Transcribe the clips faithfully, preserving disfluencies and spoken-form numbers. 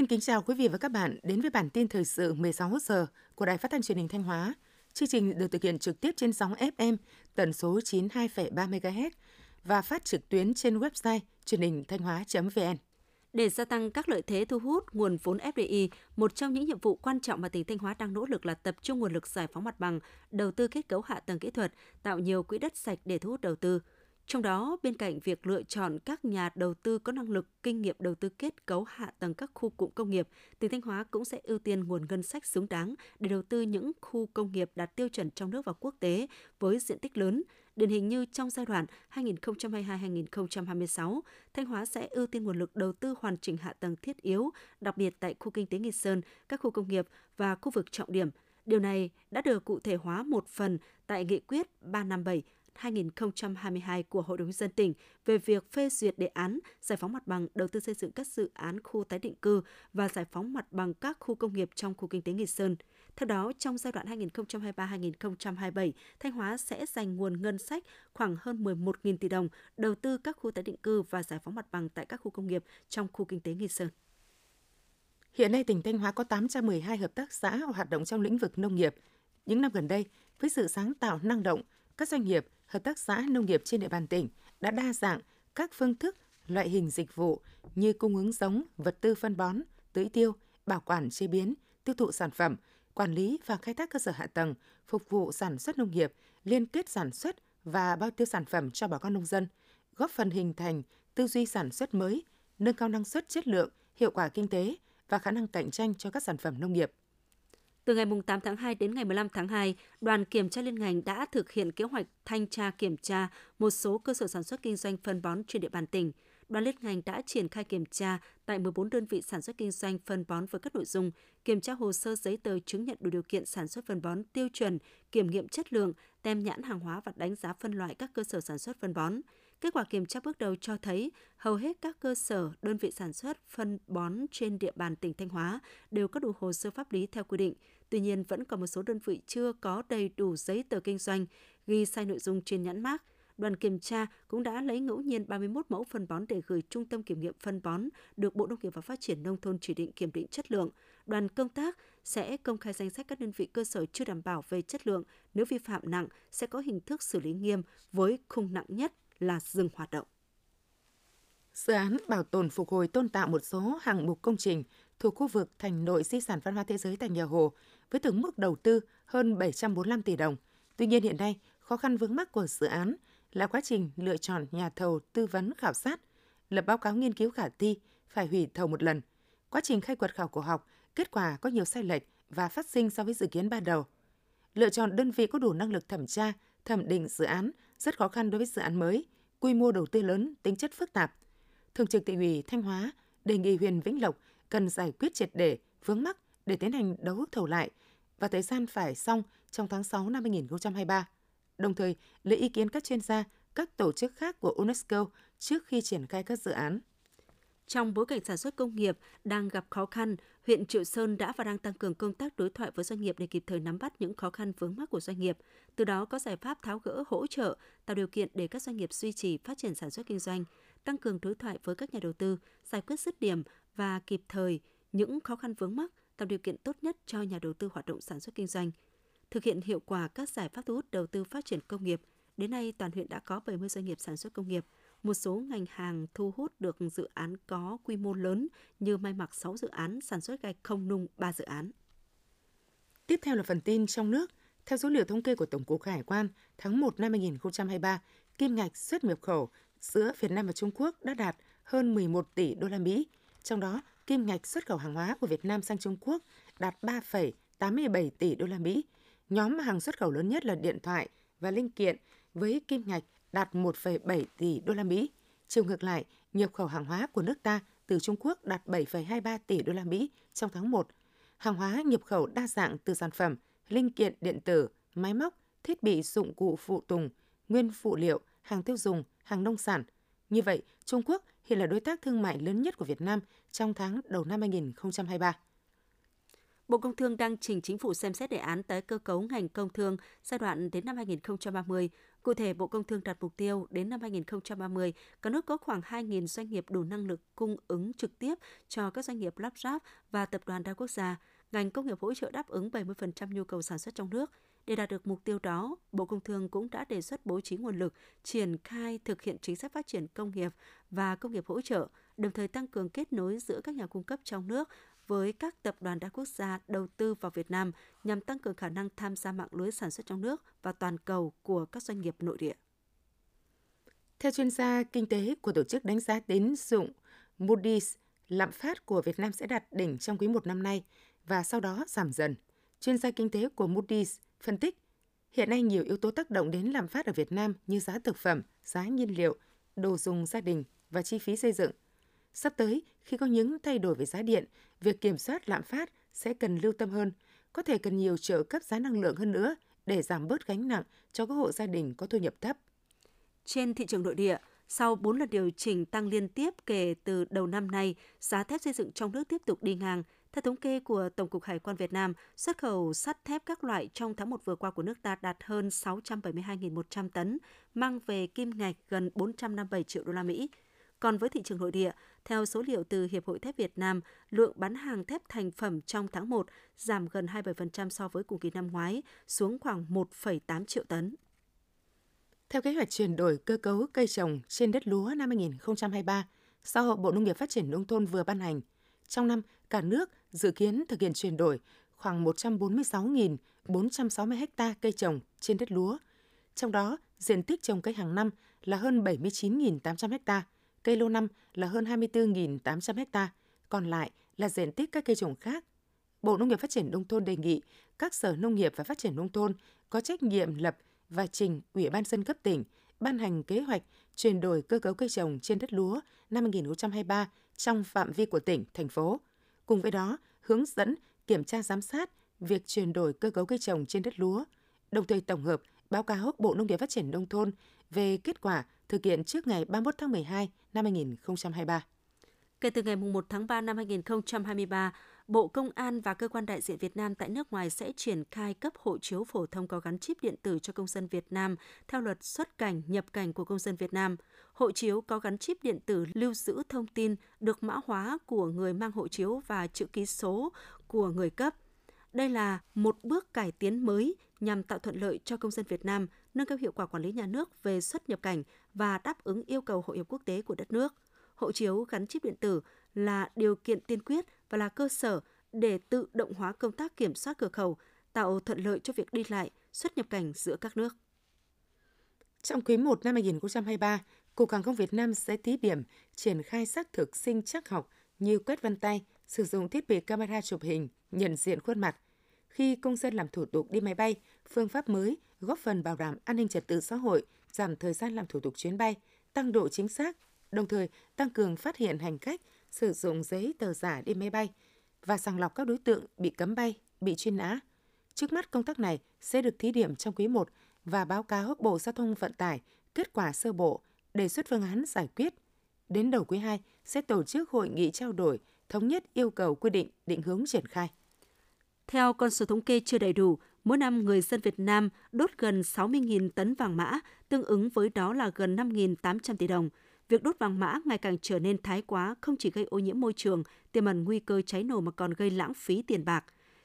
Xin kính chào quý vị và các bạn đến với bản tin thời sự mười sáu giờ của Đài Phát thanh Truyền hình Thanh Hóa. Chương trình được thực hiện trực tiếp trên sóng ép em tần số chín mươi hai phẩy ba mê ga héc và phát trực tuyến trên website truyền hình thanh hóa.vn. Để gia tăng các lợi thế thu hút nguồn vốn ép đê i, một trong những nhiệm vụ quan trọng mà tỉnh Thanh Hóa đang nỗ lực là tập trung nguồn lực giải phóng mặt bằng, đầu tư kết cấu hạ tầng kỹ thuật, tạo nhiều quỹ đất sạch để thu hút đầu tư. Trong đó, bên cạnh việc lựa chọn các nhà đầu tư có năng lực, kinh nghiệm đầu tư kết cấu hạ tầng các khu cụm công nghiệp, tỉnh Thanh Hóa cũng sẽ ưu tiên nguồn ngân sách xứng đáng để đầu tư những khu công nghiệp đạt tiêu chuẩn trong nước và quốc tế với diện tích lớn. Điển hình như trong giai đoạn hai nghìn không trăm hai mươi hai đến hai nghìn không trăm hai mươi sáu, Thanh Hóa sẽ ưu tiên nguồn lực đầu tư hoàn chỉnh hạ tầng thiết yếu, đặc biệt tại khu kinh tế Nghi Sơn, các khu công nghiệp và khu vực trọng điểm. Điều này đã được cụ thể hóa một phần tại nghị quyết ba trăm năm mươi bảy hai nghìn không trăm hai mươi hai của Hội đồng nhân dân tỉnh về việc phê duyệt đề án giải phóng mặt bằng đầu tư xây dựng các dự án khu tái định cư và giải phóng mặt bằng các khu công nghiệp trong khu kinh tế Nghi Sơn. Theo đó, trong giai đoạn hai nghìn không trăm hai mươi ba đến hai nghìn không trăm hai mươi bảy, Thanh Hóa sẽ dành nguồn ngân sách khoảng hơn mười một nghìn tỷ đồng đầu tư các khu tái định cư và giải phóng mặt bằng tại các khu công nghiệp trong khu kinh tế Nghi Sơn. Hiện nay, tỉnh Thanh Hóa có tám trăm mười hai hợp tác xã hoạt động trong lĩnh vực nông nghiệp. Những năm gần đây, với sự sáng tạo năng động, các doanh nghiệp, hợp tác xã nông nghiệp trên địa bàn tỉnh đã đa dạng các phương thức, loại hình dịch vụ như cung ứng giống, vật tư phân bón, tưới tiêu, bảo quản chế biến, tiêu thụ sản phẩm, quản lý và khai thác cơ sở hạ tầng, phục vụ sản xuất nông nghiệp, liên kết sản xuất và bao tiêu sản phẩm cho bà con nông dân, góp phần hình thành tư duy sản xuất mới, nâng cao năng suất chất lượng, hiệu quả kinh tế và khả năng cạnh tranh cho các sản phẩm nông nghiệp. Từ ngày tám tháng hai đến ngày mười lăm tháng hai, đoàn kiểm tra liên ngành đã thực hiện kế hoạch thanh tra kiểm tra một số cơ sở sản xuất kinh doanh phân bón trên địa bàn tỉnh. Đoàn liên ngành đã triển khai kiểm tra tại mười bốn đơn vị sản xuất kinh doanh phân bón với các nội dung kiểm tra hồ sơ giấy tờ chứng nhận đủ điều kiện sản xuất phân bón tiêu chuẩn, kiểm nghiệm chất lượng, tem nhãn hàng hóa và đánh giá phân loại các cơ sở sản xuất phân bón. Kết quả kiểm tra bước đầu cho thấy hầu hết các cơ sở, đơn vị sản xuất phân bón trên địa bàn tỉnh Thanh Hóa đều có đủ hồ sơ pháp lý theo quy định. Tuy nhiên, vẫn còn một số đơn vị chưa có đầy đủ giấy tờ kinh doanh, ghi sai nội dung trên nhãn mác. Đoàn kiểm tra cũng đã lấy ngẫu nhiên ba mươi mốt mẫu phân bón để gửi Trung tâm Kiểm nghiệm Phân bón được Bộ Nông nghiệp và Phát triển Nông thôn chỉ định kiểm định chất lượng. Đoàn công tác sẽ công khai danh sách các đơn vị cơ sở chưa đảm bảo về chất lượng. Nếu vi phạm nặng, sẽ có hình thức xử lý nghiêm với khung nặng nhất là dừng hoạt động. Dự án bảo tồn phục hồi tôn tạo một số hạng mục công trình thuộc khu vực thành nội di sản văn hóa thế giới tại nhà Hồ với tổng mức đầu tư hơn bảy trăm bốn mươi lăm tỷ đồng. Tuy nhiên hiện nay, khó khăn vướng mắc của dự án là quá trình lựa chọn nhà thầu tư vấn khảo sát, lập báo cáo nghiên cứu khả thi, phải hủy thầu một lần. Quá trình khai quật khảo cổ học, kết quả có nhiều sai lệch và phát sinh so với dự kiến ban đầu. Lựa chọn đơn vị có đủ năng lực thẩm tra, thẩm định dự án rất khó khăn đối với dự án mới, quy mô đầu tư lớn, tính chất phức tạp. Thường trực Tỉnh ủy Thanh Hóa đề nghị huyện Vĩnh Lộc cần giải quyết triệt để vướng mắc để tiến hành đấu thầu lại và thời gian phải xong trong tháng sáu năm hai nghìn không trăm hai mươi ba. Đồng thời lấy ý kiến các chuyên gia, các tổ chức khác của UNESCO trước khi triển khai các dự án. Trong bối cảnh sản xuất công nghiệp đang gặp khó khăn, huyện Triệu Sơn đã và đang tăng cường công tác đối thoại với doanh nghiệp để kịp thời nắm bắt những khó khăn vướng mắc của doanh nghiệp, từ đó có giải pháp tháo gỡ hỗ trợ, tạo điều kiện để các doanh nghiệp duy trì phát triển sản xuất kinh doanh, tăng cường đối thoại với các nhà đầu tư, giải quyết dứt điểm và kịp thời những khó khăn vướng mắc, tạo điều kiện tốt nhất cho nhà đầu tư hoạt động sản xuất kinh doanh. Thực hiện hiệu quả các giải pháp thu hút đầu tư phát triển công nghiệp, đến nay toàn huyện đã có bảy mươi doanh nghiệp sản xuất công nghiệp. Một số ngành hàng thu hút được dự án có quy mô lớn như may mặc sáu dự án, sản xuất gạch không nung ba dự án. Tiếp theo là phần tin trong nước. Theo số liệu thống kê của Tổng cục Hải quan, tháng một năm hai nghìn không trăm hai mươi ba, kim ngạch xuất nhập khẩu giữa Việt Nam và Trung Quốc đã đạt hơn mười một tỷ đô la Mỹ. Trong đó, kim ngạch xuất khẩu hàng hóa của Việt Nam sang Trung Quốc đạt ba phẩy tám mươi bảy tỷ đô la Mỹ. Nhóm hàng xuất khẩu lớn nhất là điện thoại và linh kiện với kim ngạch đạt một phẩy bảy tỷ đô la Mỹ. Chiều ngược lại, nhập khẩu hàng hóa của nước ta từ Trung Quốc đạt bảy phẩy hai mươi ba tỷ đô la Mỹ trong tháng một. Hàng hóa nhập khẩu đa dạng từ sản phẩm, linh kiện điện tử, máy móc, thiết bị dụng cụ phụ tùng, nguyên phụ liệu, hàng tiêu dùng, hàng nông sản. Như vậy, Trung Quốc hiện là đối tác thương mại lớn nhất của Việt Nam trong tháng đầu năm hai nghìn không trăm hai mươi ba. Bộ Công Thương đang trình Chính phủ xem xét đề án tái cơ cấu ngành công thương giai đoạn đến năm hai nghìn không trăm ba mươi. Cụ thể, Bộ Công Thương đặt mục tiêu đến năm hai nghìn không trăm ba mươi, cả nước có khoảng hai nghìn doanh nghiệp đủ năng lực cung ứng trực tiếp cho các doanh nghiệp lắp ráp và tập đoàn đa quốc gia. Ngành công nghiệp hỗ trợ đáp ứng bảy mươi phần trăm nhu cầu sản xuất trong nước. Để đạt được mục tiêu đó, Bộ Công Thương cũng đã đề xuất bố trí nguồn lực, triển khai thực hiện chính sách phát triển công nghiệp và công nghiệp hỗ trợ, đồng thời tăng cường kết nối giữa các nhà cung cấp trong nước với các tập đoàn đa quốc gia đầu tư vào Việt Nam nhằm tăng cường khả năng tham gia mạng lưới sản xuất trong nước và toàn cầu của các doanh nghiệp nội địa. Theo chuyên gia kinh tế của tổ chức đánh giá tín dụng Moody's, lạm phát của Việt Nam sẽ đạt đỉnh trong quý một năm nay và sau đó giảm dần. Chuyên gia kinh tế của Moody's phân tích, hiện nay nhiều yếu tố tác động đến lạm phát ở Việt Nam như giá thực phẩm, giá nhiên liệu, đồ dùng gia đình và chi phí xây dựng. Sắp tới, khi có những thay đổi về giá điện, việc kiểm soát lạm phát sẽ cần lưu tâm hơn, có thể cần nhiều trợ cấp giá năng lượng hơn nữa để giảm bớt gánh nặng cho các hộ gia đình có thu nhập thấp. Trên thị trường nội địa, sau bốn lần điều chỉnh tăng liên tiếp kể từ đầu năm nay, giá thép xây dựng trong nước tiếp tục đi ngang. Theo thống kê của Tổng cục Hải quan Việt Nam, xuất khẩu sắt thép các loại trong tháng một vừa qua của nước ta đạt hơn sáu trăm bảy mươi hai nghìn một trăm tấn, mang về kim ngạch gần bốn trăm năm mươi bảy triệu đô la Mỹ. Còn với thị trường nội địa, theo số liệu từ Hiệp hội Thép Việt Nam, lượng bán hàng thép thành phẩm trong tháng một giảm gần hai mươi bảy phần trăm so với cùng kỳ năm ngoái, xuống khoảng một phẩy tám triệu tấn. Theo kế hoạch chuyển đổi cơ cấu cây trồng trên đất lúa năm hai nghìn không trăm hai mươi ba, do Bộ Nông nghiệp Phát triển Nông thôn vừa ban hành, trong năm, cả nước dự kiến thực hiện chuyển đổi khoảng một trăm bốn mươi sáu nghìn bốn trăm sáu mươi ha cây trồng trên đất lúa. Trong đó, diện tích trồng cây hàng năm là hơn bảy mươi chín nghìn tám trăm ha, cây lâu năm là hơn hai mươi bốn nghìn tám trăm ha, còn lại là diện tích các cây trồng khác. Bộ Nông nghiệp Phát triển Nông thôn đề nghị các Sở Nông nghiệp và Phát triển Nông thôn có trách nhiệm lập và trình Ủy ban dân cấp tỉnh ban hành kế hoạch chuyển đổi cơ cấu cây trồng trên đất lúa năm hai nghìn không trăm hai mươi ba trong phạm vi của tỉnh, thành phố. Cùng với đó, hướng dẫn, kiểm tra giám sát việc chuyển đổi cơ cấu cây trồng trên đất lúa, đồng thời tổng hợp báo cáo Bộ Nông nghiệp Phát triển Nông thôn về kết quả thực hiện trước ngày ba mươi mốt tháng mười hai năm hai nghìn không trăm hai mươi ba. Kể từ ngày một tháng ba năm hai nghìn không trăm hai mươi ba, Bộ Công an và cơ quan đại diện Việt Nam tại nước ngoài sẽ triển khai cấp hộ chiếu phổ thông có gắn chip điện tử cho công dân Việt Nam theo luật xuất cảnh, nhập cảnh của công dân Việt Nam. Hộ chiếu có gắn chip điện tử lưu giữ thông tin được mã hóa của người mang hộ chiếu và chữ ký số của người cấp. Đây là một bước cải tiến mới nhằm tạo thuận lợi cho công dân Việt Nam, nâng cao hiệu quả quản lý nhà nước về xuất nhập cảnh và đáp ứng yêu cầu hội nhập quốc tế của đất nước. Hộ chiếu gắn chip điện tử là điều kiện tiên quyết và là cơ sở để tự động hóa công tác kiểm soát cửa khẩu, tạo thuận lợi cho việc đi lại, xuất nhập cảnh giữa các nước. Trong quý I năm hai nghìn không trăm hai mươi ba, Cục Hàng không Việt Nam sẽ thí điểm triển khai xác thực sinh trắc học như quét vân tay, sử dụng thiết bị camera chụp hình, nhận diện khuôn mặt. Khi công dân làm thủ tục đi máy bay, phương pháp mới góp phần bảo đảm an ninh trật tự xã hội, giảm thời gian làm thủ tục chuyến bay, tăng độ chính xác, đồng thời tăng cường phát hiện hành khách sử dụng giấy tờ giả đi máy bay và sàng lọc các đối tượng bị cấm bay, bị truy nã. Trước mắt công tác này sẽ được thí điểm trong quý I và báo cáo Bộ Giao thông Vận tải kết quả sơ bộ, đề xuất phương án giải quyết. Đến đầu quý II sẽ tổ chức hội nghị trao đổi, thống nhất yêu cầu quy định, định hướng triển khai. Theo con số thống kê chưa đầy đủ, mỗi năm người dân Việt Nam đốt gần sáu mươi nghìn tấn vàng mã, tương ứng với đó là gần năm nghìn tám trăm tỷ đồng. Việc đốt vàng mã ngày càng trở nên thái quá, không chỉ gây ô nhiễm môi trường, tiềm ẩn nguy cơ cháy nổ mà còn gây lãng phí tiền bạc.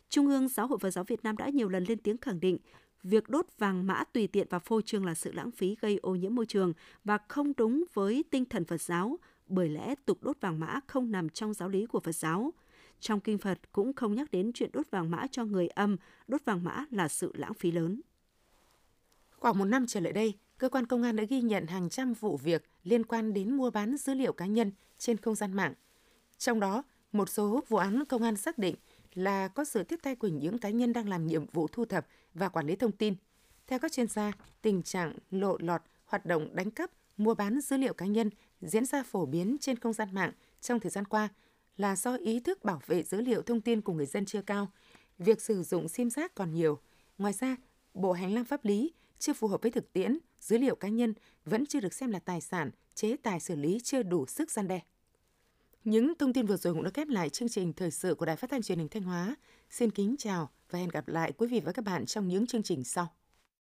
Trung ương Giáo hội Phật giáo Việt Nam đã nhiều lần lên tiếng khẳng định, việc đốt vàng mã tùy tiện và phô trương là sự lãng phí gây ô nhiễm môi trường và không đúng với tinh thần Phật giáo, bởi lẽ tục đốt vàng mã không nằm trong giáo lý của Phật giáo. Trong kinh Phật cũng không nhắc đến chuyện đốt vàng mã cho người âm, đốt vàng mã là sự lãng phí lớn. Khoảng một năm trở lại đây, cơ quan công an đã ghi nhận hàng trăm vụ việc liên quan đến mua bán dữ liệu cá nhân trên không gian mạng. Trong đó, một số vụ án công an xác định là có sự tiếp tay của những cá nhân đang làm nhiệm vụ thu thập và quản lý thông tin. Theo các chuyên gia, tình trạng lộ lọt, hoạt động đánh cắp, mua bán dữ liệu cá nhân diễn ra phổ biến trên không gian mạng trong thời gian qua là do ý thức bảo vệ dữ liệu thông tin của người dân chưa cao, việc sử dụng sim giác còn nhiều. Ngoài ra, bộ hành lang pháp lý chưa phù hợp với thực tiễn, dữ liệu cá nhân vẫn chưa được xem là tài sản, chế tài xử lý chưa đủ sức gian đe. Những thông tin vừa rồi cũng đã khép lại chương trình thời sự của Đài Phát thanh Truyền hình Thanh Hóa. Xin kính chào và hẹn gặp lại quý vị và các bạn trong những chương trình sau.